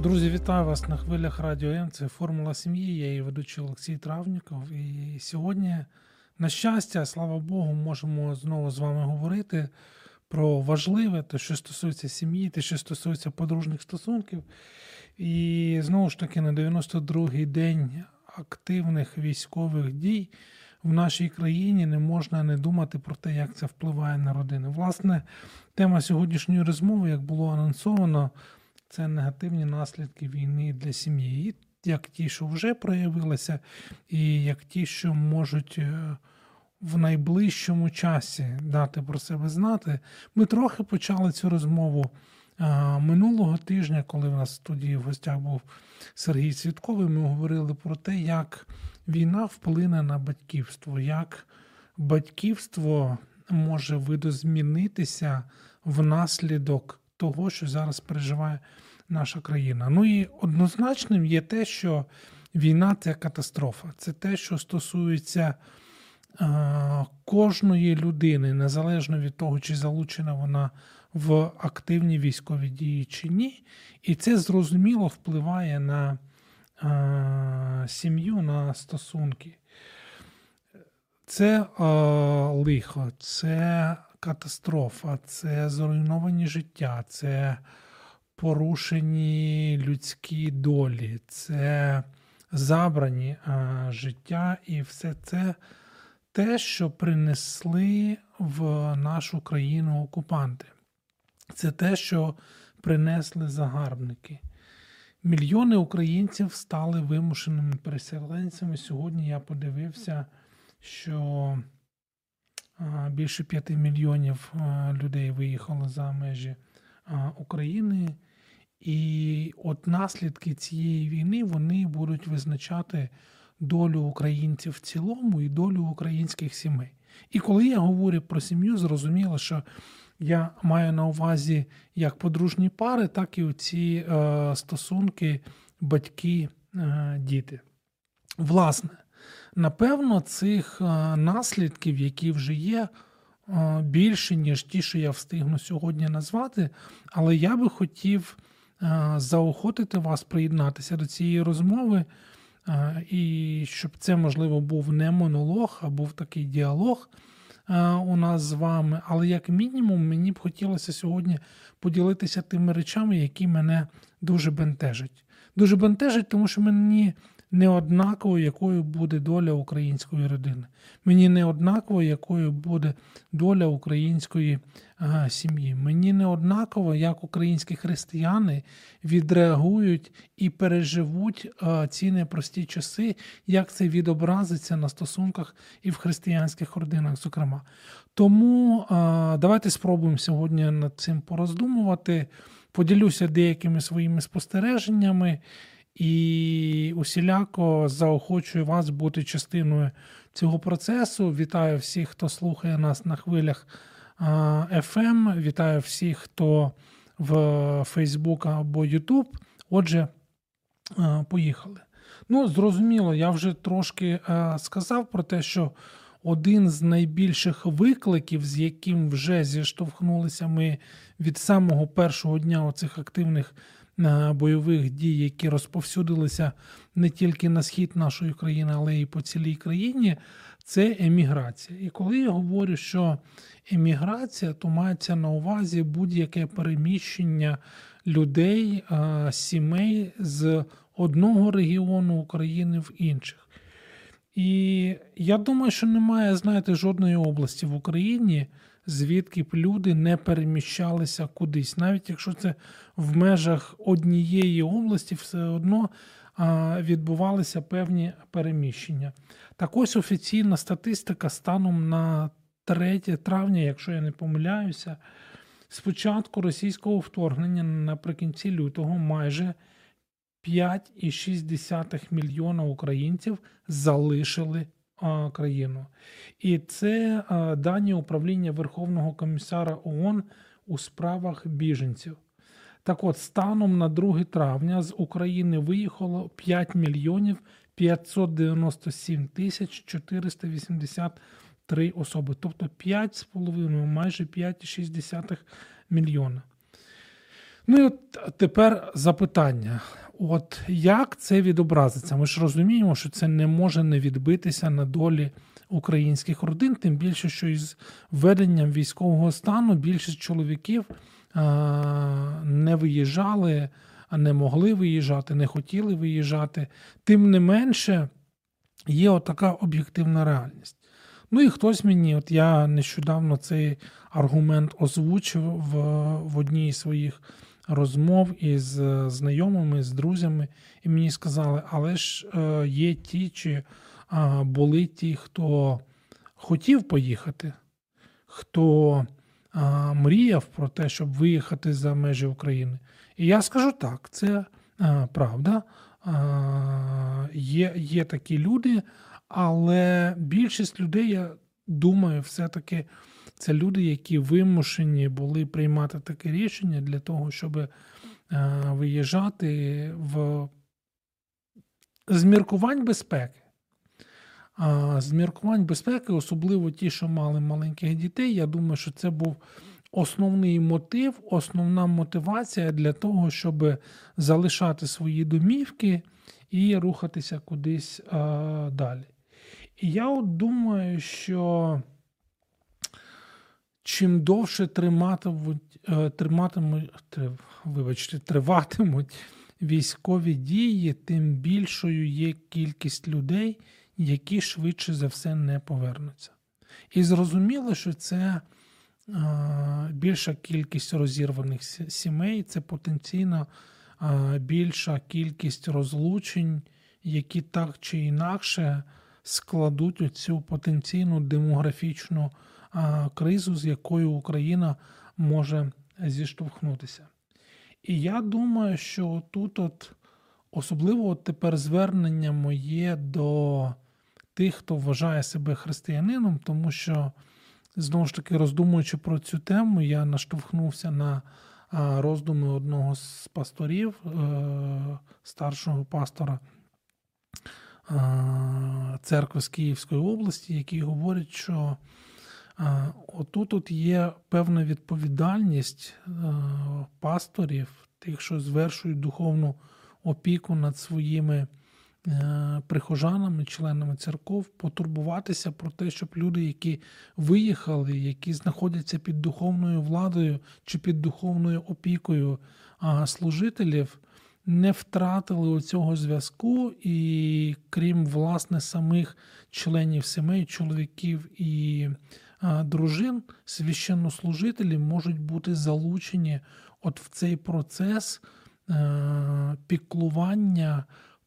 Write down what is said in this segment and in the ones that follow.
Друзі, вітаю вас на хвилях Радіо М. Це «Формула сім'ї», я її ведучий Олексій Травніков. І сьогодні, на щастя, слава Богу, можемо знову з вами говорити про важливе, те, що стосується сім'ї, те, що стосується подружніх стосунків. І знову ж таки на 92-й день активних військових дій в нашій країні не можна не думати про те, як це впливає на родини. Власне, тема сьогоднішньої розмови, як було анонсовано, це негативні наслідки війни для сім'ї. Як ті, що вже проявилися, і як ті, що можуть в найближчому часі дати про себе знати. Ми трохи почали цю розмову минулого тижня, коли в нас в студії в гостях був Сергій Світковий. Ми говорили про те, як війна вплине на батьківство, як батьківство може видозмінитися внаслідок того, що зараз переживає наша країна. Ну і однозначним є те, що війна – це катастрофа. Це те, що стосується кожної людини, незалежно від того, чи залучена вона в активні військові дії чи ні. І це, зрозуміло, впливає на сім'ю, на стосунки. Це лихо, це катастрофа, це зруйновані життя, це порушені людські долі, це забрані життя, і все це те, що принесли в нашу країну окупанти. Це те, що принесли загарбники. Мільйони українців стали вимушеними переселенцями. Сьогодні я подивився, що більше 5 мільйонів людей виїхало за межі України. І от наслідки цієї війни, вони будуть визначати долю українців в цілому і долю українських сімей. І коли я говорю про сім'ю, зрозуміло, що я маю на увазі як подружні пари, так і оці стосунки батьки-діти. Власне, напевно, цих наслідків, які вже є, більше, ніж ті, що я встигну сьогодні назвати, але я би хотів заохотити вас приєднатися до цієї розмови, і щоб це, можливо, був не монолог, а був такий діалог у нас з вами. Але як мінімум мені б хотілося сьогодні поділитися тими речами, які мене дуже бентежать. Дуже бентежать, тому що мені не однаково, якою буде доля української родини. Мені не однаково, якою буде доля української сім'ї. Мені не однаково, як українські християни відреагують і переживуть ці непрості часи, як це відобразиться на стосунках і в християнських родинах, зокрема. Тому давайте спробуємо сьогодні над цим пороздумувати. Поділюся деякими своїми спостереженнями. І усіляко заохочую вас бути частиною цього процесу. Вітаю всіх, хто слухає нас на хвилях FM. Вітаю всіх, хто в Facebook або YouTube. Отже, поїхали. Ну, зрозуміло, я вже трошки сказав про те, що один з найбільших викликів, з яким вже зіштовхнулися ми від самого першого дня оцих активних бойових дій, які розповсюдилися не тільки на схід нашої країни, але й по цілій країні, це еміграція. І коли я говорю, що еміграція, то мається на увазі будь-яке переміщення людей, сімей з одного регіону України в інших. І я думаю, що немає, знаєте, жодної області в Україні, звідки б люди не переміщалися кудись. Навіть якщо це в межах однієї області, все одно відбувалися певні переміщення. Так ось офіційна статистика станом на 3 травня, якщо я не помиляюся, з початку російського вторгнення наприкінці лютого майже 5,6 мільйона українців залишили країну. І це дані управління Верховного комісара ООН у справах біженців. Так от, станом на 2 травня з України виїхало 5 мільйонів 597 тисяч 483 особи. Тобто 5,5, майже 5,6 мільйона. Ну і от тепер запитання. От як це відобразиться? Ми ж розуміємо, що це не може не відбитися на долі українських родин, тим більше, що із введенням військового стану більшість чоловіків не виїжджали, не могли виїжджати, не хотіли виїжджати. Тим не менше, є отака об'єктивна реальність. Ну і хтось мені, от я нещодавно цей аргумент озвучив в одній із своїх розмов із знайомими, з друзями, і мені сказали, але ж є ті, чи були ті, хто хотів поїхати, хто мріяв про те, щоб виїхати за межі України. І я скажу так, це правда, є такі люди, але більшість людей, я думаю, все-таки це люди, які вимушені були приймати таке рішення для того, щоб виїжджати з міркувань безпеки. З міркувань безпеки, особливо ті, що мали маленьких дітей, я думаю, що це був основний мотив, основна мотивація для того, щоб залишати свої домівки і рухатися кудись далі. І я от думаю, що чим довше триватимуть військові дії, тим більшою є кількість людей, які швидше за все не повернуться. І зрозуміло, що це більша кількість розірваних сімей, це потенційно більша кількість розлучень, які так чи інакше складуть оцю потенційну демографічну кризу, з якою Україна може зіштовхнутися. І я думаю, що тут особливо тепер звернення моє до тих, хто вважає себе християнином, тому що, знову ж таки, роздумуючи про цю тему, я наштовхнувся на роздуми одного з пасторів, старшого пастора церкви з Київської області, який говорить, що отут є певна відповідальність пасторів, тих, що звершують духовну опіку над своїми прихожанами, членами церков, потурбуватися про те, щоб люди, які виїхали, які знаходяться під духовною владою чи під духовною опікою служителів, не втратили оцього зв'язку і крім, власне, самих членів сімей, чоловіків і дружин, священнослужителі можуть бути залучені от в цей процес піклування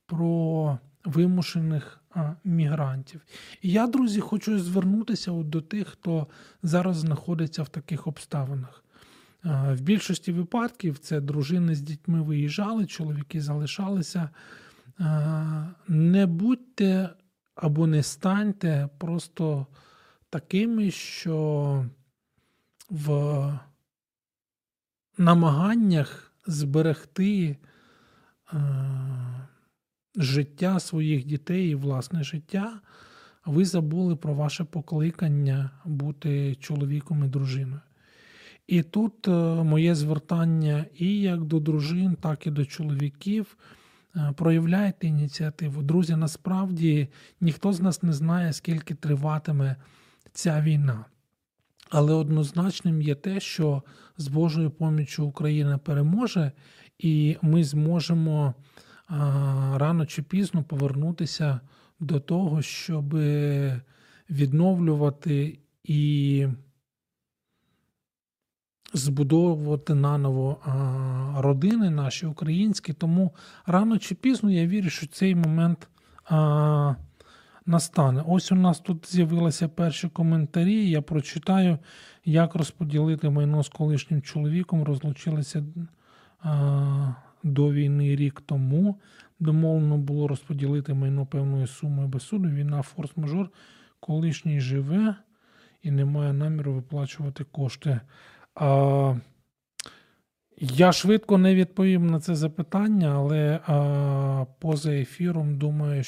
про вимушених мігрантів. І я, друзі, хочу звернутися до тих, хто зараз знаходиться в таких обставинах. В більшості випадків це дружини з дітьми виїжджали, чоловіки залишалися. Не будьте або не станьте просто такими, що в намаганнях зберегти життя своїх дітей і власне життя, ви забули про ваше покликання бути чоловіком і дружиною. І тут моє звертання і як до дружин, так і до чоловіків. Проявляйте ініціативу. Друзі, насправді ніхто з нас не знає, скільки триватиме ця війна. Але однозначним є те, що з Божою поміччю Україна переможе, і ми зможемо рано чи пізно повернутися до того, щоб відновлювати і збудовувати наново родини наші українські. Тому рано чи пізно я вірю, що цей момент настане. Ось у нас тут з'явилися перші коментарі. Я прочитаю, як розподілити майно з колишнім чоловіком. Розлучилися до війни рік тому домовлено було розподілити майно певної суми без суду. Війна, форс-мажор, колишній живе і не має наміру виплачувати кошти. Я швидко не відповім на це запитання, але поза ефіром думаю,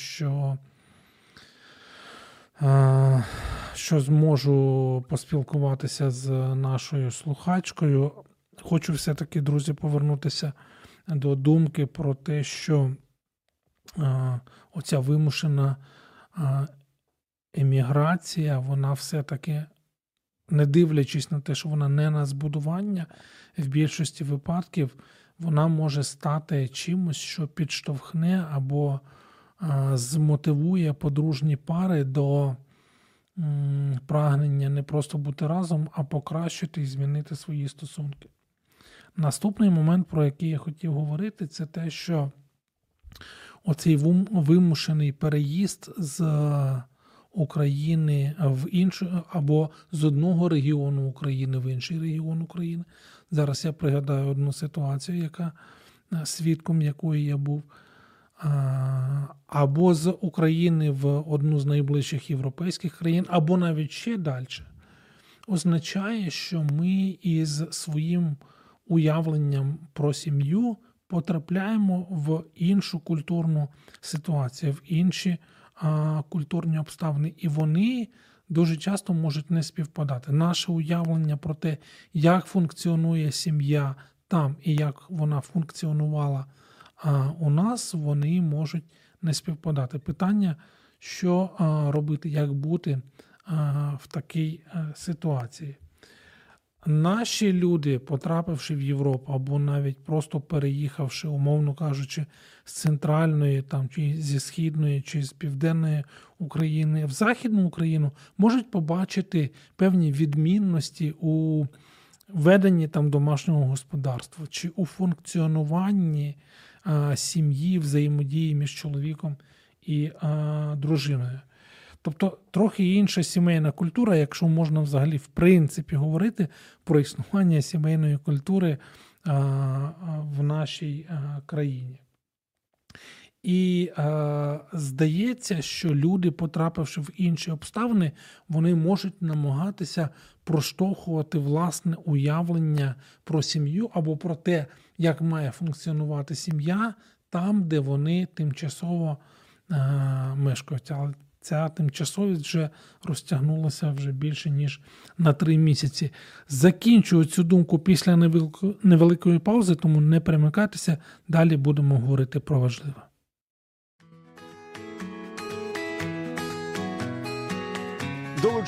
що зможу поспілкуватися з нашою слухачкою. Хочу все-таки, друзі, повернутися до думки про те, що оця вимушена еміграція, вона все-таки, не дивлячись на те, що вона не на збудування, в більшості випадків вона може стати чимось, що підштовхне або змотивує подружні пари до прагнення не просто бути разом, а покращити і змінити свої стосунки. Наступний момент, про який я хотів говорити, це те, що оцей вимушений переїзд з України в іншу, або з одного регіону України в інший регіон України. Зараз я пригадаю одну ситуацію, яка свідком якої я був. Або з України в одну з найближчих європейських країн, або навіть ще далі, означає, що ми із своїм уявленням про сім'ю потрапляємо в іншу культурну ситуацію, в інші культурні обставини, і вони дуже часто можуть не співпадати. Наше уявлення про те, як функціонує сім'я там і як вона функціонувала у нас, вони можуть не співпадати. Питання, що робити, як бути в такій ситуації. Наші люди, потрапивши в Європу або навіть просто переїхавши, умовно кажучи, з центральної, там, чи зі східної, чи з південної України в західну Україну, можуть побачити певні відмінності у веденні там домашнього господарства чи у функціонуванні сім'ї, взаємодії між чоловіком і дружиною. Тобто трохи інша сімейна культура, якщо можна взагалі в принципі говорити про існування сімейної культури в нашій країні. І здається, що люди, потрапивши в інші обставини, вони можуть намагатися проштовхувати власне уявлення про сім'ю або про те, як має функціонувати сім'я там, де вони тимчасово мешкають. Але ця тимчасовість вже розтягнулася вже більше, ніж на 3 місяці. Закінчую цю думку після невеликої паузи, тому не перемикайтеся, далі будемо говорити про важливе.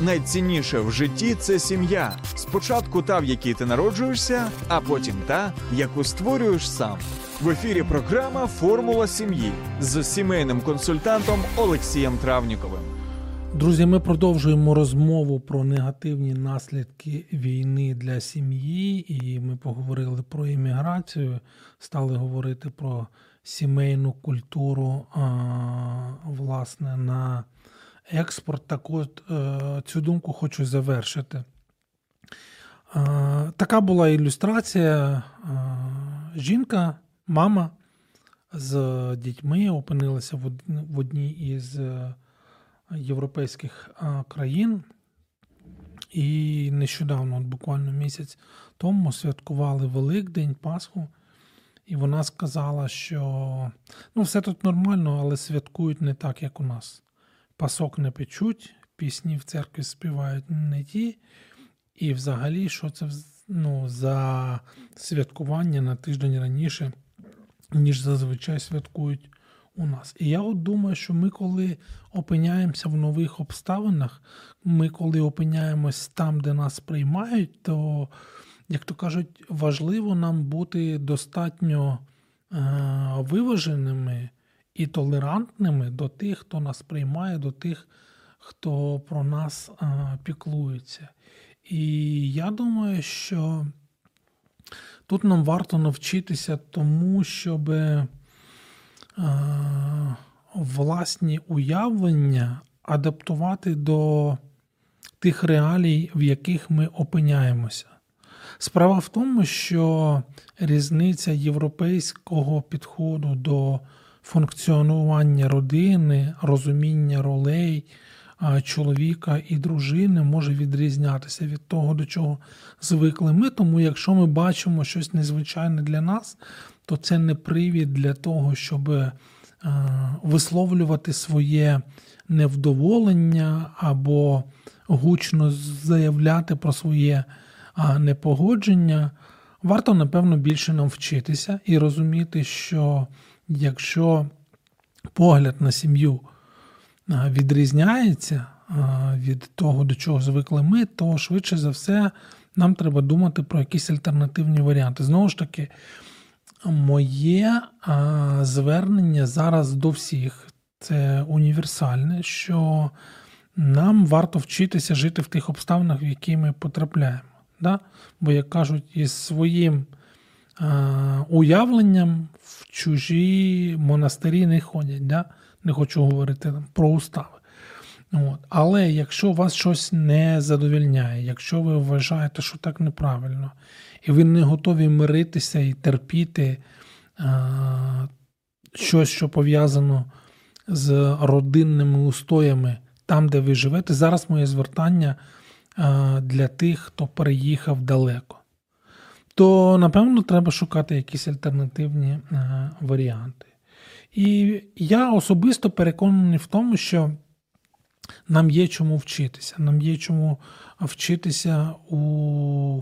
Найцінніше в житті – це сім'я. Спочатку та, в якій ти народжуєшся, а потім та, яку створюєш сам. В ефірі програма «Формула сім'ї» з сімейним консультантом Олексієм Травніковим. Друзі, ми продовжуємо розмову про негативні наслідки війни для сім'ї. І ми поговорили про еміграцію, стали говорити про сімейну культуру, власне, на експорт. Так от, цю думку хочу завершити. Така була ілюстрація. Жінка, мама з дітьми опинилася в одній із європейських країн. І нещодавно, буквально місяць тому, святкували Великдень, Пасху. І вона сказала, що все тут нормально, але святкують не так, як у нас. Пасок не печуть, пісні в церкві співають не ті. І взагалі, що це за святкування на тиждень раніше, ніж зазвичай святкують у нас. І я от думаю, що ми, коли опиняємося в нових обставинах, ми, коли опиняємось там, де нас приймають, то, як то кажуть, важливо нам бути достатньо виваженими і толерантними до тих, хто нас приймає, до тих, хто про нас піклується. І я думаю, що тут нам варто навчитися тому, щоб власні уявлення адаптувати до тих реалій, в яких ми опиняємося. Справа в тому, що різниця європейського підходу до функціонування родини, розуміння ролей чоловіка і дружини може відрізнятися від того, до чого звикли ми. Тому якщо ми бачимо щось незвичайне для нас, то це не привід для того, щоб висловлювати своє невдоволення або гучно заявляти про своє непогодження. Варто, напевно, більше нам вчитися і розуміти, що якщо погляд на сім'ю відрізняється від того, до чого звикли ми, то швидше за все нам треба думати про якісь альтернативні варіанти. Знову ж таки, моє звернення зараз до всіх, це універсальне, що нам варто вчитися жити в тих обставинах, в які ми потрапляємо. Да? Бо, як кажуть, із своїм уявленням в чужі монастирі не ходять. Да? Не хочу говорити про устави. От. Але якщо вас щось не задовольняє, якщо ви вважаєте, що так неправильно, і ви не готові миритися і терпіти щось, що пов'язано з родинними устоями там, де ви живете, зараз моє звертання для тих, хто переїхав далеко, то, напевно, треба шукати якісь альтернативні варіанти. І я особисто переконаний в тому, що нам є чому вчитися. Нам є чому вчитися у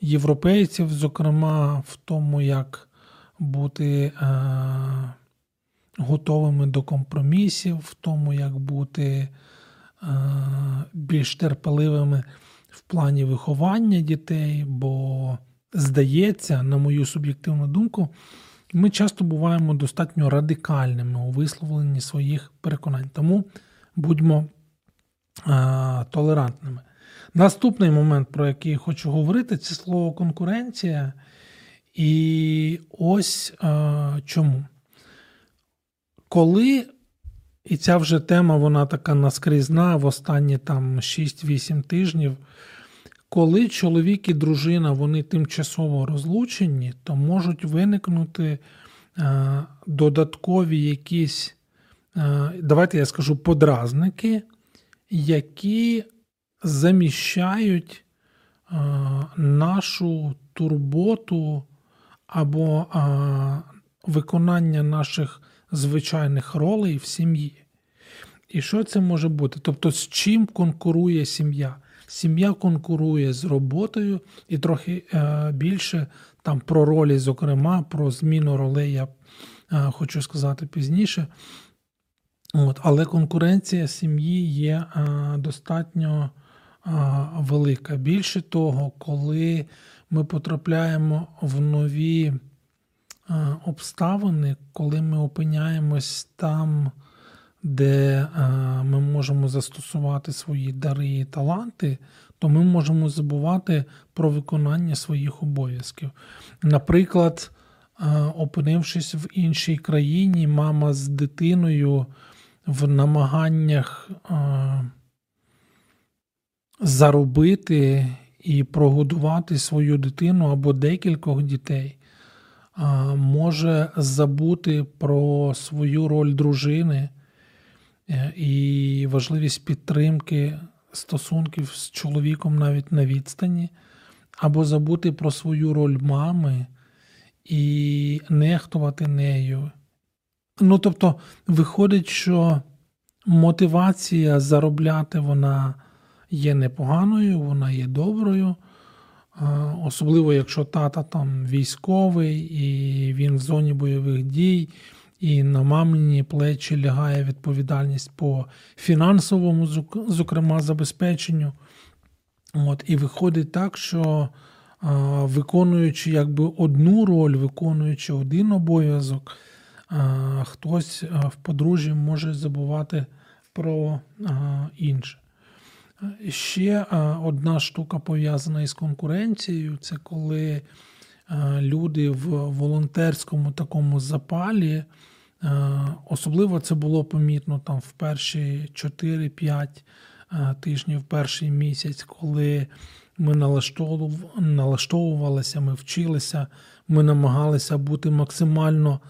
європейців, зокрема, в тому, як бути готовими до компромісів, в тому, як бути більш терпеливими в плані виховання дітей, бо, здається, на мою суб'єктивну думку, ми часто буваємо достатньо радикальними у висловленні своїх переконань. Тому будьмо толерантними. Наступний момент, про який хочу говорити, це слово конкуренція. І ось чому. Коли, і ця вже тема, вона така наскрізна в останні там 6-8 тижнів, коли чоловік і дружина, вони тимчасово розлучені, то можуть виникнути додаткові якісь, давайте я скажу, подразники, які заміщають нашу турботу або виконання наших звичайних ролей в сім'ї. І що це може бути? Тобто, з чим конкурує сім'я? Сім'я конкурує з роботою, і трохи більше там про ролі, зокрема, про зміну ролей я хочу сказати пізніше. От, але конкуренція сім'ї є достатньо велика. Більше того, коли ми потрапляємо в нові обставини, коли ми опиняємось там, де ми можемо застосувати свої дари і таланти, то ми можемо забувати про виконання своїх обов'язків. Наприклад, опинившись в іншій країні, мама з дитиною в намаганнях заробити і прогодувати свою дитину або декількох дітей, може забути про свою роль дружини і важливість підтримки стосунків з чоловіком навіть на відстані, або забути про свою роль мами і нехтувати нею. Ну, тобто, виходить, що мотивація заробляти, вона є непоганою, вона є доброю, особливо якщо тата там військовий і він в зоні бойових дій, і на мамині плечі лягає відповідальність по фінансовому, зокрема, забезпеченню. От, і виходить так, що виконуючи якби одну роль, виконуючи один обов'язок, хтось в подружжі може забувати про інше. Ще одна штука пов'язана із конкуренцією – це коли люди в волонтерському такому запалі, особливо це було помітно там в перші 4-5 тижнів, перший місяць, коли ми налаштовувалися, ми вчилися, ми намагалися бути максимально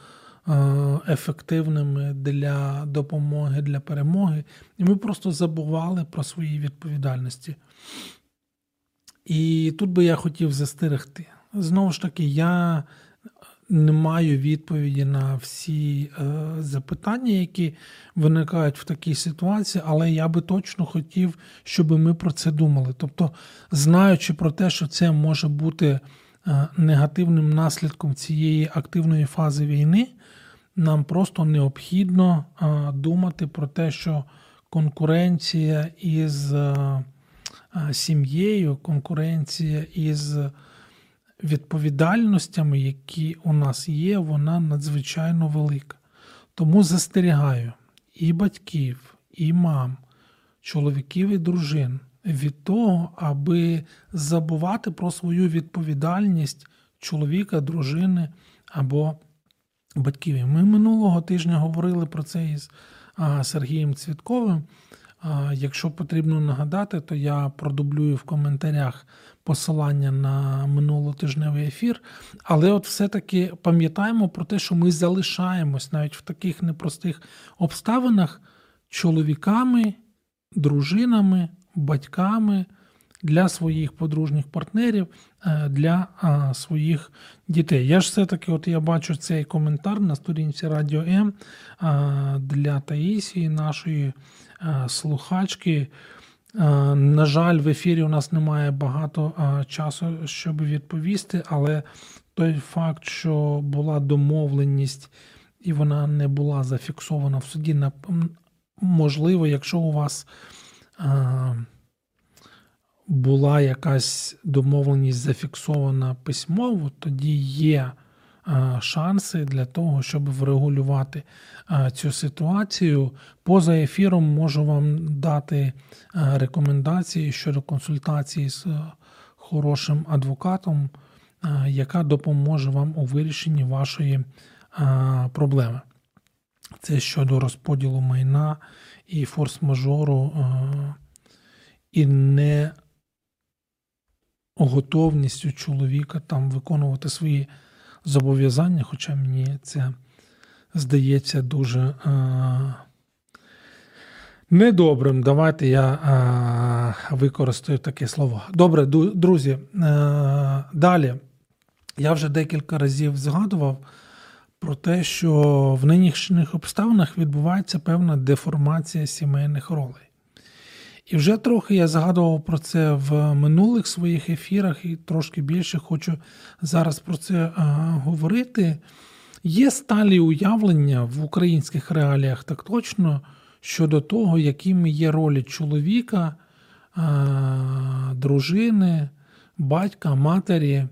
ефективними для допомоги, для перемоги. І ми просто забували про свої відповідальності. І тут би я хотів застерегти. Знову ж таки, я не маю відповіді на всі запитання, які виникають в такій ситуації, але я би точно хотів, щоб ми про це думали. Тобто, знаючи про те, що це може бути негативним наслідком цієї активної фази війни, нам просто необхідно думати про те, що конкуренція із сім'єю, конкуренція із відповідальностями, які у нас є, вона надзвичайно велика. Тому застерігаю і батьків, і мам, чоловіків і дружин від того, аби забувати про свою відповідальність чоловіка, дружини або батьків. Ми минулого тижня говорили про це із Сергієм Світковим. Якщо потрібно нагадати, то я продублюю в коментарях посилання на минулотижневий ефір. Але от все-таки пам'ятаємо про те, що ми залишаємось навіть в таких непростих обставинах чоловіками, дружинами, батьками для своїх подружніх партнерів, для своїх дітей. Я ж все-таки, от я бачу цей коментар на сторінці Радіо М для Таїсії, нашої слухачки. На жаль, в ефірі у нас немає багато часу, щоб відповісти, але той факт, що була домовленість і вона не була зафіксована в суді, можливо, якщо у вас була якась домовленість зафіксована письмово, тоді є шанси для того, щоб врегулювати цю ситуацію. Поза ефіром можу вам дати рекомендації щодо консультації з хорошим адвокатом, яка допоможе вам у вирішенні вашої проблеми. Це щодо розподілу майна і форс-мажору, і не готовністю чоловіка там виконувати свої зобов'язання, хоча мені це здається дуже недобрим. Давайте я використаю таке слово. Добре, друзі, далі. Я вже декілька разів згадував про те, що в нинішніх обставинах відбувається певна деформація сімейних ролей. І вже трохи я згадував про це в минулих своїх ефірах і трошки більше хочу зараз про це говорити. Є сталі уявлення в українських реаліях так точно щодо того, якими є ролі чоловіка, дружини, батька, матері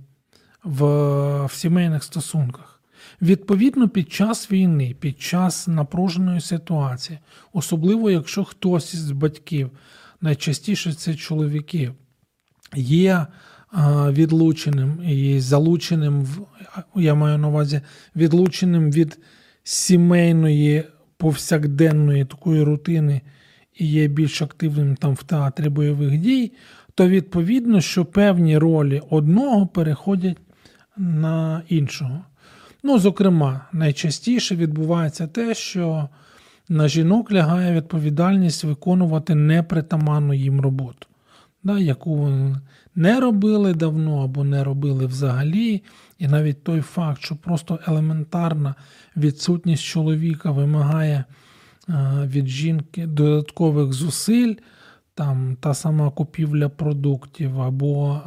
в сімейних стосунках. Відповідно, під час війни, під час напруженої ситуації, особливо якщо хтось із батьків, найчастіше це чоловіки, є відлученим і залученим, я маю на увазі, відлученим від сімейної повсякденної такої рутини і є більш активним там в театрі бойових дій, то відповідно, що певні ролі одного переходять на іншого. Ну, зокрема, найчастіше відбувається те, що на жінок лягає відповідальність виконувати непритаманну їм роботу, яку вони не робили давно або не робили взагалі. І навіть той факт, що просто елементарна відсутність чоловіка вимагає від жінки додаткових зусиль, там та сама купівля продуктів або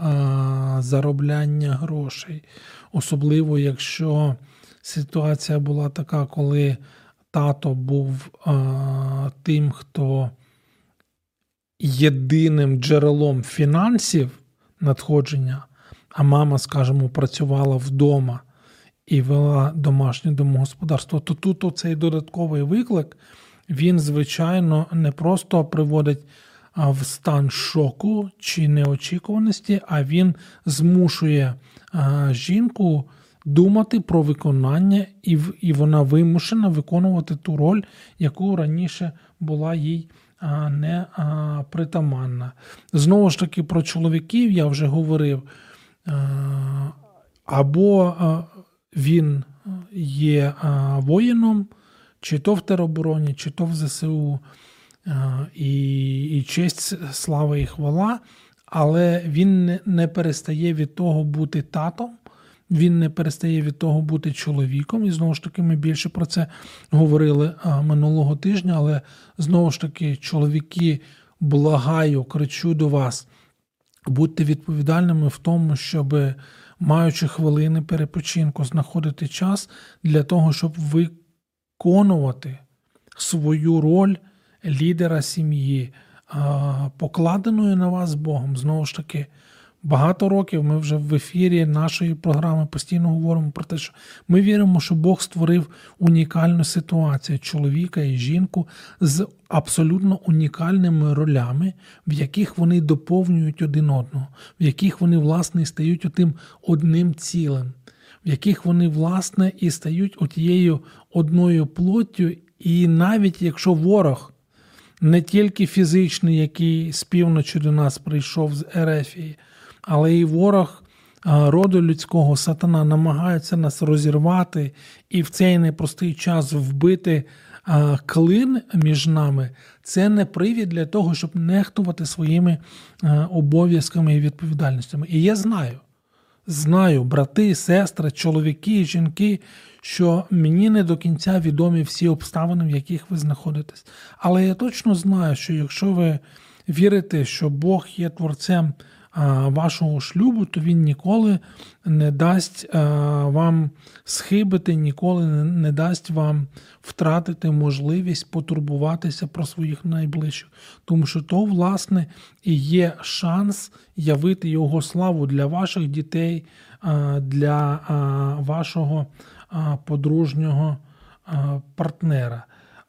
заробляння грошей. Особливо, якщо ситуація була така, коли тато був тим, хто єдиним джерелом фінансів надходження, а мама, скажімо, працювала вдома і вела домашнє домогосподарство, то тут оцей додатковий виклик, він, звичайно, не просто приводить в стан шоку чи неочікуваності, а він змушує жінку думати про виконання, і вона вимушена виконувати ту роль, яку раніше була їй не притаманна. Знову ж таки, про чоловіків я вже говорив. Або він є воїном, чи то в теробороні, чи то в ЗСУ, і честь, слава і хвала, але він не перестає від того бути татом, він не перестає від того бути чоловіком. І знову ж таки, ми більше про це говорили минулого тижня, але знову ж таки, чоловіки, благаю, кричу до вас, будьте відповідальними в тому, щоб, маючи хвилини перепочинку, знаходити час для того, щоб виконувати свою роль лідера сім'ї, покладеної на вас Богом. Знову ж таки, багато років ми вже в ефірі нашої програми постійно говоримо про те, що ми віримо, що Бог створив унікальну ситуацію чоловіка і жінку з абсолютно унікальними ролями, в яких вони доповнюють один одного, в яких вони, власне, і стають отим одним цілим, в яких вони, власне, і стають отією одною плоттю. І навіть якщо ворог, не тільки фізичний, який з півночі до нас прийшов з Ерефії, але і ворог роду людського, сатана, намагається нас розірвати і в цей непростий час вбити клин між нами, це не привід для того, щоб нехтувати своїми обов'язками і відповідальностями. І я знаю, брати, сестри, чоловіки, жінки, що мені не до кінця відомі всі обставини, в яких ви знаходитесь. Але я точно знаю, що якщо ви вірите, що Бог є творцем вашого шлюбу, то він ніколи не дасть вам схибити, ніколи не дасть вам втратити можливість потурбуватися про своїх найближчих. Тому що то, власне, і є шанс явити його славу для ваших дітей, для вашого подружнього партнера.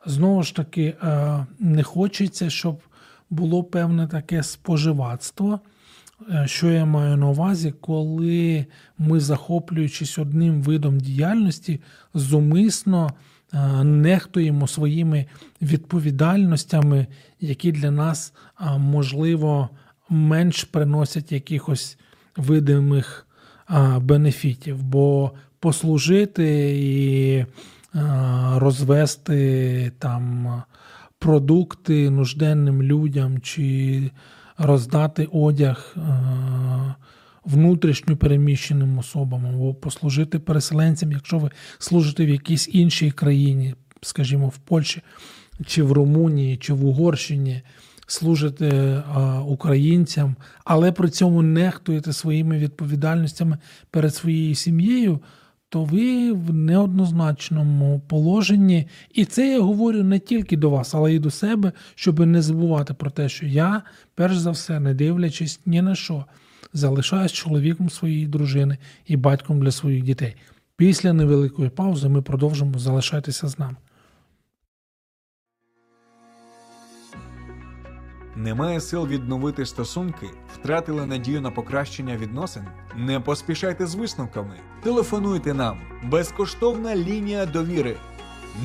Знову ж таки, не хочеться, щоб було певне таке споживацтво. Що я маю на увазі, коли ми, захоплюючись одним видом діяльності, зумисно нехтуємо своїми відповідальностями, які для нас, можливо, менш приносять якихось видимих бенефітів. Бо послужити і розвести там продукти нужденним людям чи роздати одяг внутрішньо переміщеним особам або послужити переселенцям, якщо ви служите в якійсь іншій країні, скажімо, в Польщі, чи в Румунії, чи в Угорщині, служите українцям, але при цьому нехтуєте своїми відповідальностями перед своєю сім'єю, то ви в неоднозначному положенні. І це я говорю не тільки до вас, але й до себе, щоб не забувати про те, що я, перш за все, не дивлячись ні на що, залишаюсь чоловіком своєї дружини і батьком для своїх дітей. Після невеликої паузи ми продовжимо. Залишайтеся з нами. Немає сил відновити стосунки? Втратили надію на покращення відносин? Не поспішайте з висновками. Телефонуйте нам. Безкоштовна лінія довіри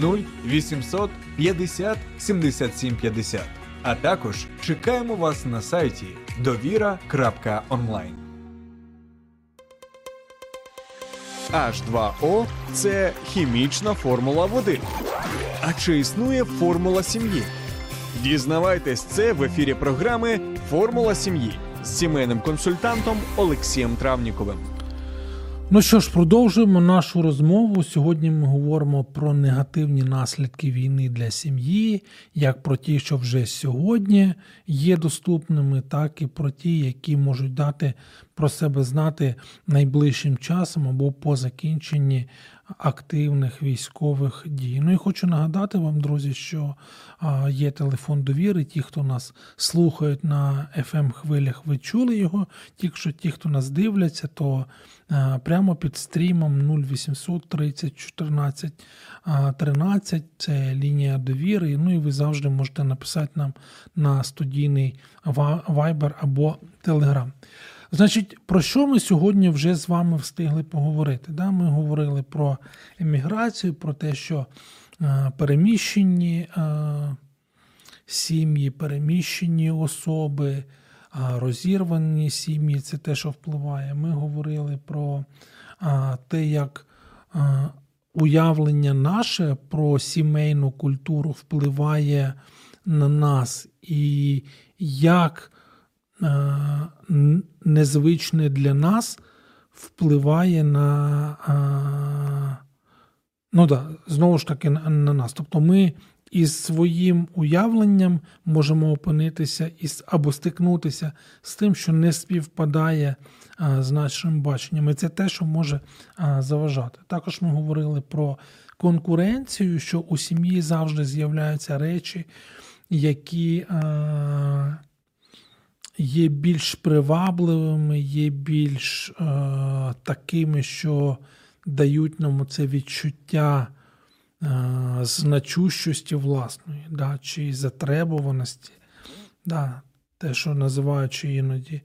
0800 50 77 50. А також чекаємо вас на сайті довіра.онлайн. H2O – це хімічна формула води. А чи існує формула сім'ї? Дізнавайтесь це в ефірі програми «Формула сім'ї» з сімейним консультантом Олексієм Травніковим. Ну що ж, продовжуємо нашу розмову. Сьогодні ми говоримо про негативні наслідки війни для сім'ї, як про ті, що вже сьогодні є доступними, так і про ті, які можуть дати про себе знати найближчим часом або по закінченні активних військових дій. Ну і хочу нагадати вам, друзі, що є телефон довіри. Ті, хто нас слухають на FM-хвилях, ви чули його. Ті, хто нас дивляться, то прямо під стрімом 0800 30 14 13 – це лінія довіри. Ну і ви завжди можете написати нам на студійний Viber або Telegram. Значить, про що ми сьогодні вже з вами встигли поговорити? Ми говорили про еміграцію, про те, що переміщені сім'ї, переміщені особи, розірвані сім'ї – це те, що впливає. Ми говорили про те, як уявлення наше про сімейну культуру впливає на нас і як незвичне для нас впливає на, знову ж таки, на нас. Тобто ми із своїм уявленням можемо опинитися або стикнутися з тим, що не співпадає з нашим баченням. І це те, що може заважати. Також ми говорили про конкуренцію, що у сім'ї завжди з'являються речі, які є більш привабливими, є більш такими, що дають нам це відчуття значущості власної, чи затребуваності, те, що називаючи іноді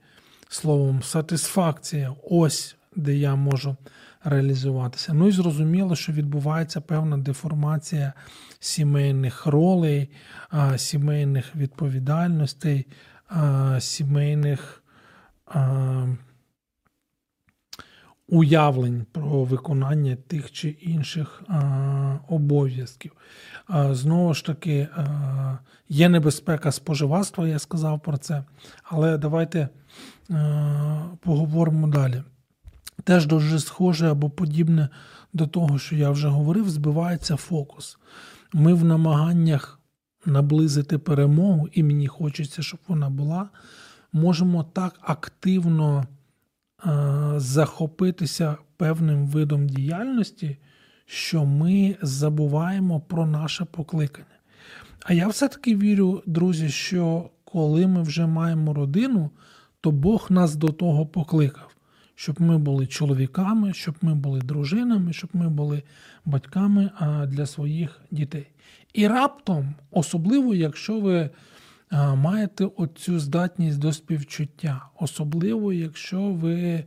словом сатисфакція, ось де я можу реалізуватися. Ну і зрозуміло, що відбувається певна деформація сімейних ролей, сімейних відповідальностей, сімейних уявлень про виконання тих чи інших обов'язків. Знову ж таки, є небезпека споживацтва, я сказав про це, але давайте поговоримо далі. Теж дуже схоже або подібне до того, що я вже говорив, збивається фокус. Ми в намаганнях наблизити перемогу, і мені хочеться, щоб вона була, можемо так активно захопитися певним видом діяльності, що ми забуваємо про наше покликання. А я все-таки вірю, друзі, що коли ми вже маємо родину, то Бог нас до того покликав. Щоб ми були чоловіками, щоб ми були дружинами, щоб ми були батьками для своїх дітей. І раптом, особливо, якщо ви маєте оцю здатність до співчуття, особливо, якщо ви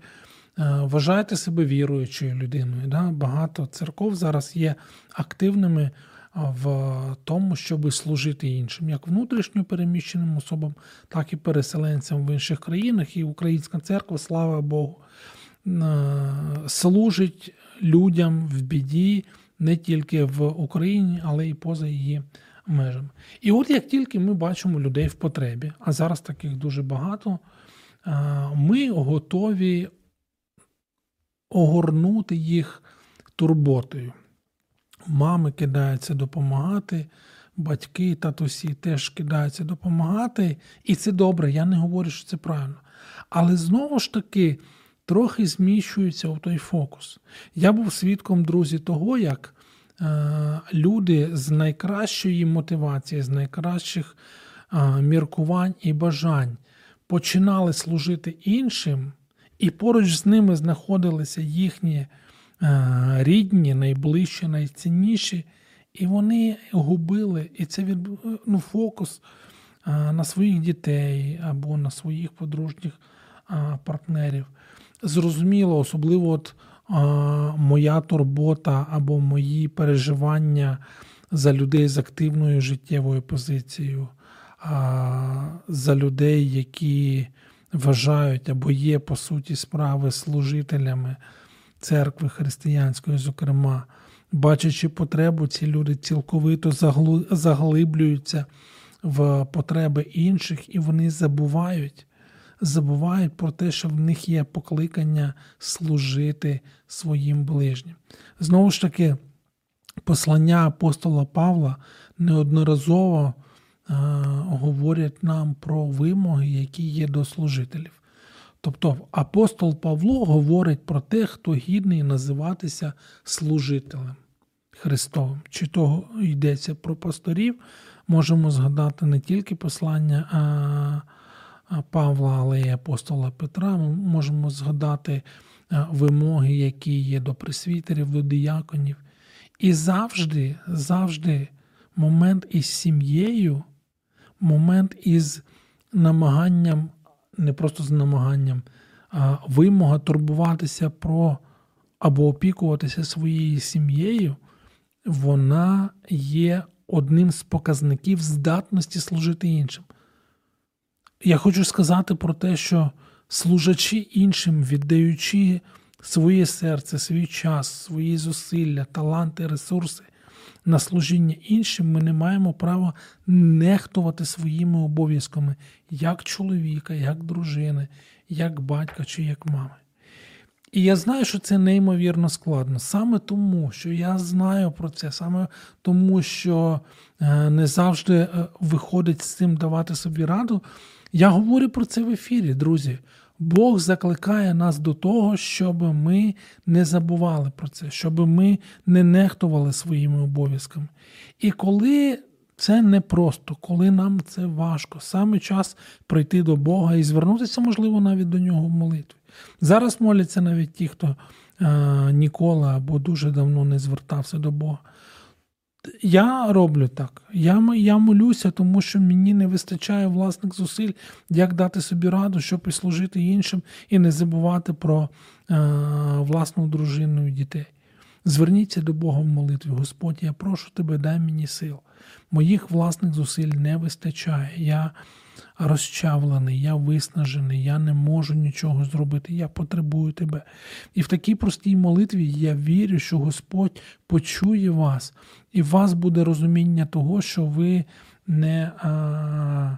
вважаєте себе віруючою людиною. Багато церков зараз є активними в тому, щоб служити іншим, як внутрішньо переміщеним особам, так і переселенцям в інших країнах. І Українська церква, слава Богу, служить людям в біді, не тільки в Україні, але й поза її межами. І от як тільки ми бачимо людей в потребі, а зараз таких дуже багато, ми готові огорнути їх турботою. Мами кидаються допомагати, батьки, татусі теж кидаються допомагати. І це добре, я не говорю, що це правильно. Але знову ж таки трохи зміщується у той фокус. Я був свідком, друзі, того, як люди з найкращої мотивації, з найкращих міркувань і бажань починали служити іншим, і поруч з ними знаходилися їхні рідні, найближчі, найцінніші, і вони губили, і це фокус на своїх дітей або на своїх подружніх партнерів. Зрозуміло, особливо моя турбота або мої переживання за людей з активною життєвою позицією, за людей, які вважають або є, по суті справи, служителями церкви християнської, зокрема. Бачачи потребу, ці люди цілковито заглиблюються в потреби інших, і вони забувають про те, що в них є покликання служити своїм ближнім. Знову ж таки, послання апостола Павла неодноразово говорять нам про вимоги, які є до служителів. Тобто апостол Павло говорить про те, хто гідний називатися служителем Христовим. Чи то йдеться про пасторів, можемо згадати не тільки послання Павла, але й апостола Петра. Ми можемо згадати вимоги, які є до пресвітерів, до дияконів. І завжди момент із сім'єю, момент із намаганням, не просто з намаганням, а вимога турбуватися про або опікуватися своєю сім'єю, вона є одним з показників здатності служити іншим. Я хочу сказати про те, що служачи іншим, віддаючи своє серце, свій час, свої зусилля, таланти, ресурси на служіння іншим, ми не маємо права нехтувати своїми обов'язками як чоловіка, як дружини, як батька чи як мами. І я знаю, що це неймовірно складно. Саме тому, що я знаю про це, саме тому, що не завжди виходить з цим давати собі раду, я говорю про це в ефірі, друзі. Бог закликає нас до того, щоб ми не забували про це, щоб ми не нехтували своїми обов'язками. І коли це непросто, коли нам це важко, саме час прийти до Бога і звернутися, можливо, навіть до Нього в молитві. Зараз моляться навіть ті, хто ніколи або дуже давно не звертався до Бога. Я роблю так. Я молюся, тому що мені не вистачає власних зусиль, як дати собі раду, щоб і служити іншим, і не забувати про власну дружину і дітей. Зверніться до Бога в молитві. Господь, я прошу тебе, дай мені сил. Моїх власних зусиль не вистачає. Я розчавлений, я виснажений, я не можу нічого зробити, я потребую тебе. І в такій простій молитві я вірю, що Господь почує вас, і у вас буде розуміння того, що ви не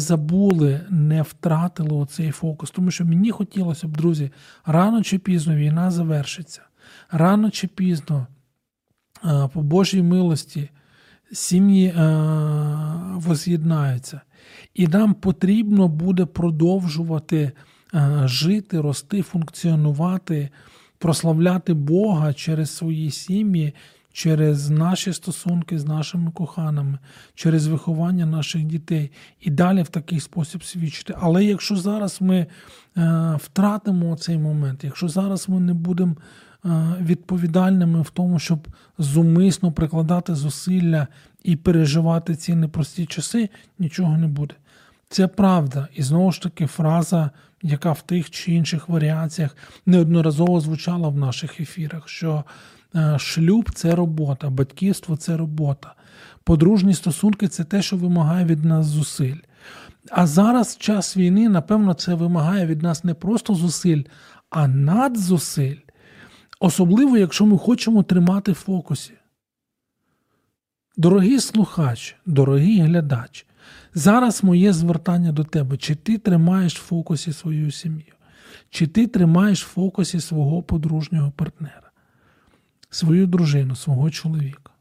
забули, не втратили оцей фокус. Тому що мені хотілося б, друзі, рано чи пізно війна завершиться. Рано чи пізно, по Божій милості, сім'ї воз'єднаються. І нам потрібно буде продовжувати жити, рости, функціонувати, прославляти Бога через свої сім'ї, через наші стосунки з нашими коханими, через виховання наших дітей і далі в такий спосіб свідчити. Але якщо зараз ми втратимо цей момент, якщо зараз ми не будемо відповідальними в тому, щоб зумисно прикладати зусилля і переживати ці непрості часи, нічого не буде. Це правда. І знову ж таки фраза, яка в тих чи інших варіаціях неодноразово звучала в наших ефірах, що шлюб – це робота, батьківство – це робота, подружні стосунки – це те, що вимагає від нас зусиль. А зараз час війни, напевно, це вимагає від нас не просто зусиль, а надзусиль. Особливо, якщо ми хочемо тримати в фокусі. Дорогий слухач, дорогий глядач, зараз моє звертання до тебе. Чи ти тримаєш в фокусі свою сім'ю? Чи ти тримаєш в фокусі свого подружнього партнера? Свою дружину, свого чоловіка?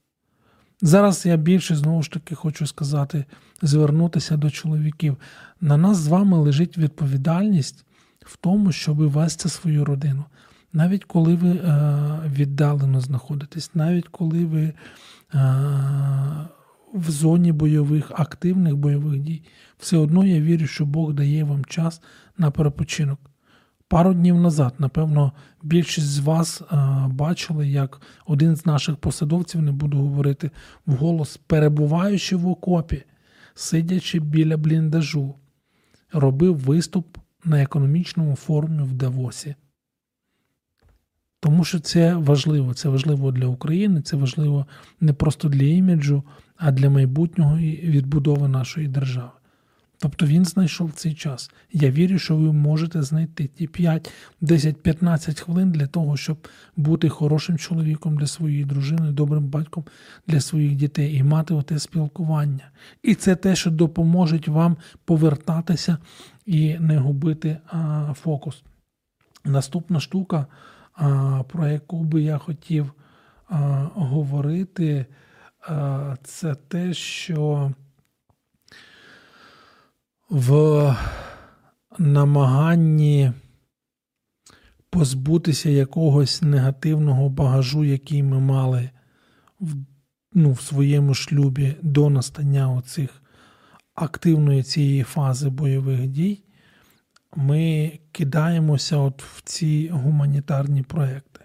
Зараз я більше, знову ж таки, хочу сказати, звернутися до чоловіків. На нас з вами лежить відповідальність в тому, щоб вести свою родину. Навіть коли ви віддалено знаходитесь, навіть коли ви в зоні бойових, активних бойових дій, все одно я вірю, що Бог дає вам час на перепочинок. Пару днів назад, напевно, більшість з вас бачили, як один з наших посадовців, не буду говорити вголос, перебуваючи в окопі, сидячи біля бліндажу, робив виступ на економічному форумі в Давосі. Тому що це важливо для України, це важливо не просто для іміджу, а для майбутнього і відбудови нашої держави. Тобто він знайшов цей час. Я вірю, що ви можете знайти ті 5, 10, 15 хвилин для того, щоб бути хорошим чоловіком для своєї дружини, добрим батьком для своїх дітей і мати оте спілкування. І це те, що допоможе вам повертатися і не губити фокус. Наступна штука, про яку би я хотів говорити, це те, що в намаганні позбутися якогось негативного багажу, який ми мали в своєму шлюбі до настання оцих активної цієї фази бойових дій, ми кидаємося в ці гуманітарні проекти.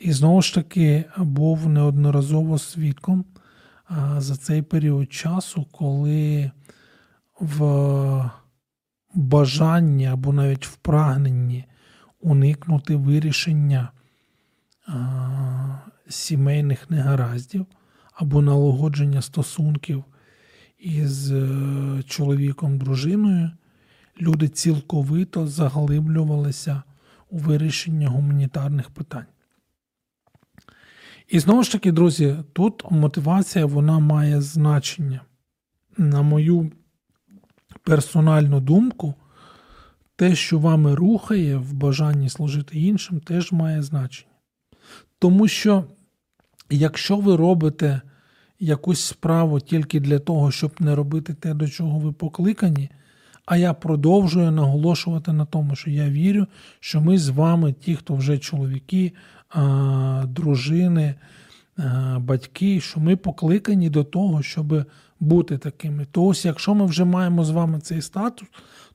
І знову ж таки був неодноразово свідком за цей період часу, коли в бажанні або навіть в прагненні уникнути вирішення сімейних негараздів або налагодження стосунків із чоловіком-дружиною, люди цілковито заглиблювалися у вирішення гуманітарних питань. І знову ж таки, друзі, тут мотивація, вона має значення. На мою персональну думку, те, що вами рухає в бажанні служити іншим, теж має значення. Тому що, якщо ви робите якусь справу тільки для того, щоб не робити те, до чого ви покликані, а я продовжую наголошувати на тому, що я вірю, що ми з вами, ті, хто вже чоловіки, дружини, батьки, що ми покликані до того, щоб бути такими. То ось, якщо ми вже маємо з вами цей статус,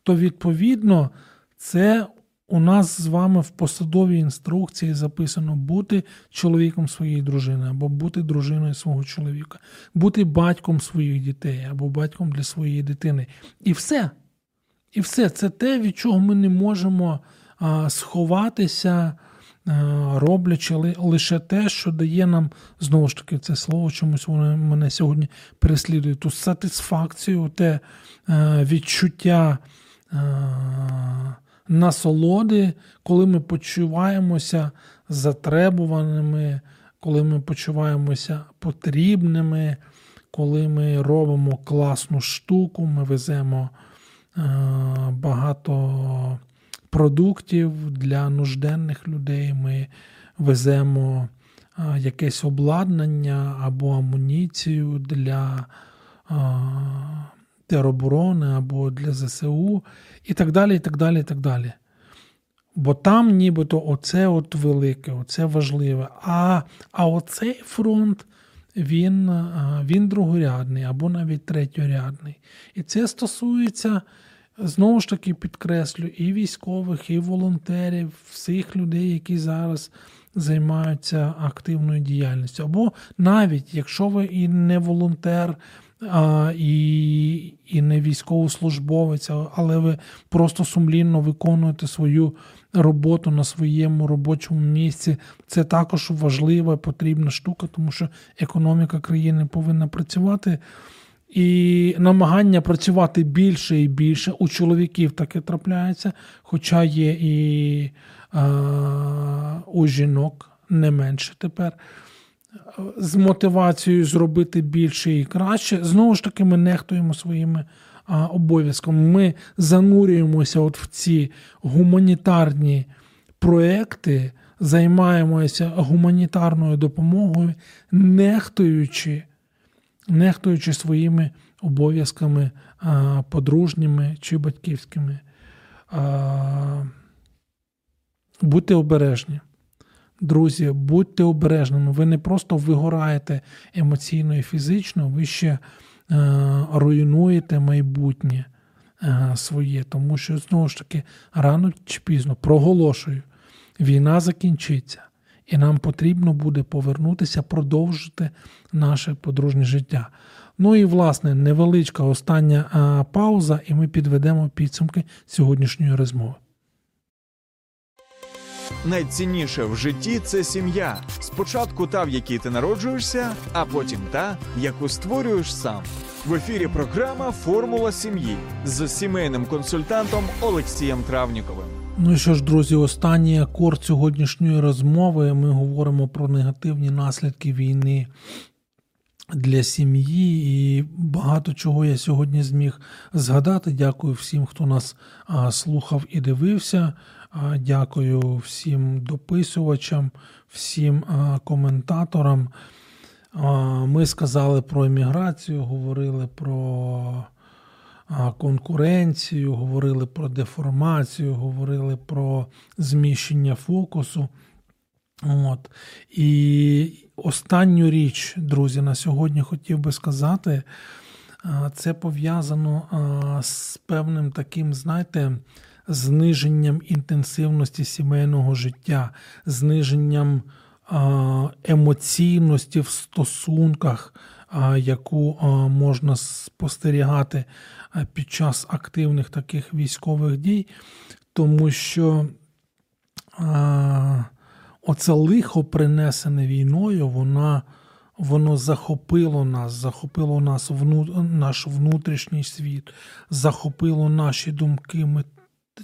то відповідно це у нас з вами в посадовій інструкції записано бути чоловіком своєї дружини, або бути дружиною свого чоловіка, бути батьком своїх дітей, або батьком для своєї дитини. І все. Це те, від чого ми не можемо сховатися, роблячи лише те, що дає нам, знову ж таки, це слово, чомусь воно мене сьогодні переслідує, ту сатисфакцію, те відчуття насолоди, коли ми почуваємося затребуваними, коли ми почуваємося потрібними, коли ми робимо класну штуку, ми веземо багато продуктів для нужденних людей, ми веземо якесь обладнання або амуніцію для тероборони або для ЗСУ і так далі, і так далі, і так далі. Бо там нібито оце от велике, оце важливе, а оцей фронт, він другорядний або навіть третьорядний. І це стосується, знову ж таки підкреслю, і військових, і волонтерів, всіх людей, які зараз займаються активною діяльністю. Або навіть, якщо ви і не волонтер, і не військовослужбовець, але ви просто сумлінно виконуєте свою роботу на своєму робочому місці. Це також важлива і потрібна штука, тому що економіка країни повинна працювати. І намагання працювати більше і більше у чоловіків таке трапляється, хоча є і у жінок не менше тепер. З мотивацією зробити більше і краще, знову ж таки ми нехтуємо своїми обов'язками. Ми занурюємося в ці гуманітарні проекти, займаємося гуманітарною допомогою, нехтуючи своїми обов'язками подружніми чи батьківськими. Будьте обережні. Друзі, будьте обережними. Ви не просто вигораєте емоційно і фізично, ви ще руйнуєте майбутнє своє. Тому що, знову ж таки, рано чи пізно, проголошую, війна закінчиться. І нам потрібно буде повернутися, продовжити наше подружнє життя. Ну і, власне, невеличка остання пауза, і ми підведемо підсумки сьогоднішньої розмови. Найцінніше в житті – це сім'я. Спочатку та, в якій ти народжуєшся, а потім та, яку створюєш сам. В ефірі програма «Формула сім'ї» з сімейним консультантом Олексієм Травніковим. Ну що ж, друзі, останній акорд сьогоднішньої розмови. Ми говоримо про негативні наслідки війни для сім'ї, і багато чого я сьогодні зміг згадати. Дякую всім, хто нас слухав і дивився. Дякую всім дописувачам, всім коментаторам. Ми сказали про еміграцію, говорили про конкуренцію, говорили про деформацію, говорили про зміщення фокусу. От. І останню річ, друзі, на сьогодні хотів би сказати, це пов'язано з певним таким, знаєте, зниженням інтенсивності сімейного життя, зниженням емоційності в стосунках, яку можна спостерігати під час активних таких військових дій, тому що оце лихо, принесене війною, воно захопило нас наш внутрішній світ, захопило наші думки. Ми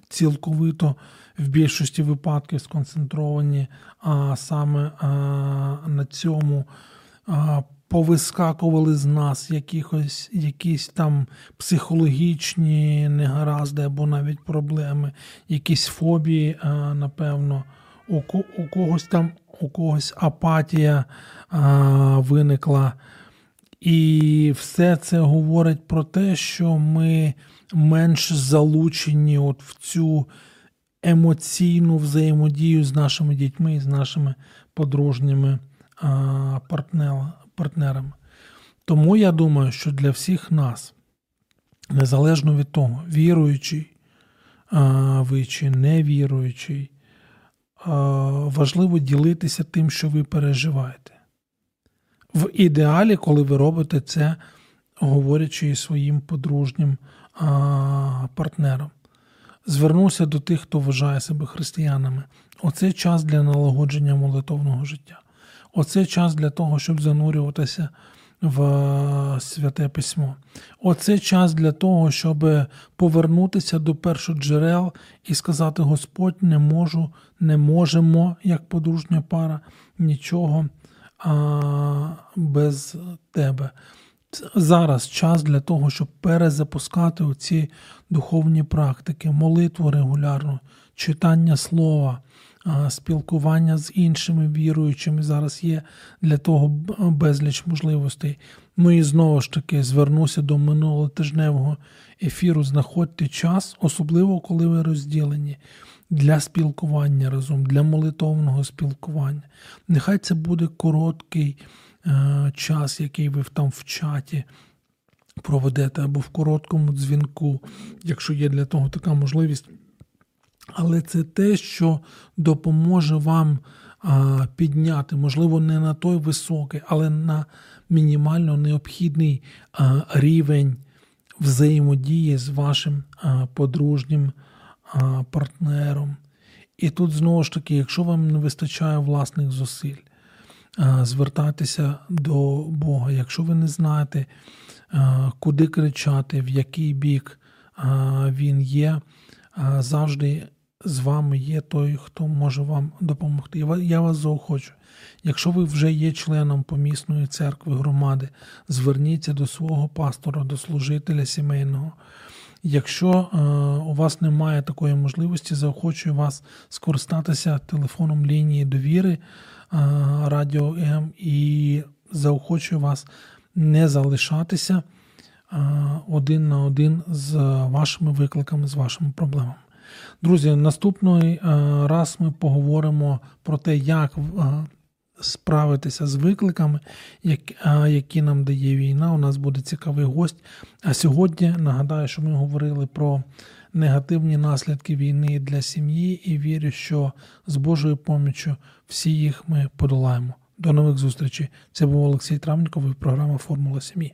цілковито в більшості випадків сконцентровані саме на цьому. Повискакували з нас якісь там психологічні негаразди або навіть проблеми, якісь фобії, напевно, у когось апатія виникла. І все це говорить про те, що ми менш залучені от в цю емоційну взаємодію з нашими дітьми і з нашими подружніми партнерами. Тому я думаю, що для всіх нас, незалежно від того, віруючий ви чи невіруючий, важливо ділитися тим, що ви переживаєте. В ідеалі, коли ви робите це, говорячи із своїм подружнім партнером. Звернуся до тих, хто вважає себе християнами. Оце час для налагодження молитовного життя. Оце час для того, щоб занурюватися в Святе Письмо. Оце час для того, щоб повернутися до першоджерел і сказати: Господь, не можемо, як подружня пара, нічого без тебе. Зараз час для того, щоб перезапускати оці духовні практики, молитву регулярно, читання слова, спілкування з іншими віруючими. Зараз є для того безліч можливостей. Ну і знову ж таки, звернуся до минулотижневого ефіру. Знаходьте час, особливо коли ви розділені, для спілкування разом, для молитовного спілкування. Нехай це буде короткий час, який ви там в чаті проведете, або в короткому дзвінку, якщо є для того така можливість. Але це те, що допоможе вам підняти, можливо, не на той високий, але на мінімально необхідний рівень взаємодії з вашим подружнім партнером. І тут, знову ж таки, якщо вам не вистачає власних зусиль, звертайтеся до Бога. Якщо ви не знаєте, куди кричати, в який бік він є, завжди з вами є той, хто може вам допомогти. Я вас заохочу. Якщо ви вже є членом помісної церкви, громади, зверніться до свого пастора, до служителя сімейного. Якщо у вас немає такої можливості, заохочую вас скористатися телефоном лінії довіри Радіо М і заохочую вас не залишатися один на один з вашими викликами, з вашими проблемами. Друзі, наступний раз ми поговоримо про те, як справитися з викликами, які нам дає війна. У нас буде цікавий гость. А сьогодні, нагадаю, що ми говорили про негативні наслідки війни для сім'ї і вірю, що з Божою поміччю всі їх ми подолаємо. До нових зустрічей. Це був Олексій Травніков і програма «Формула сім'ї».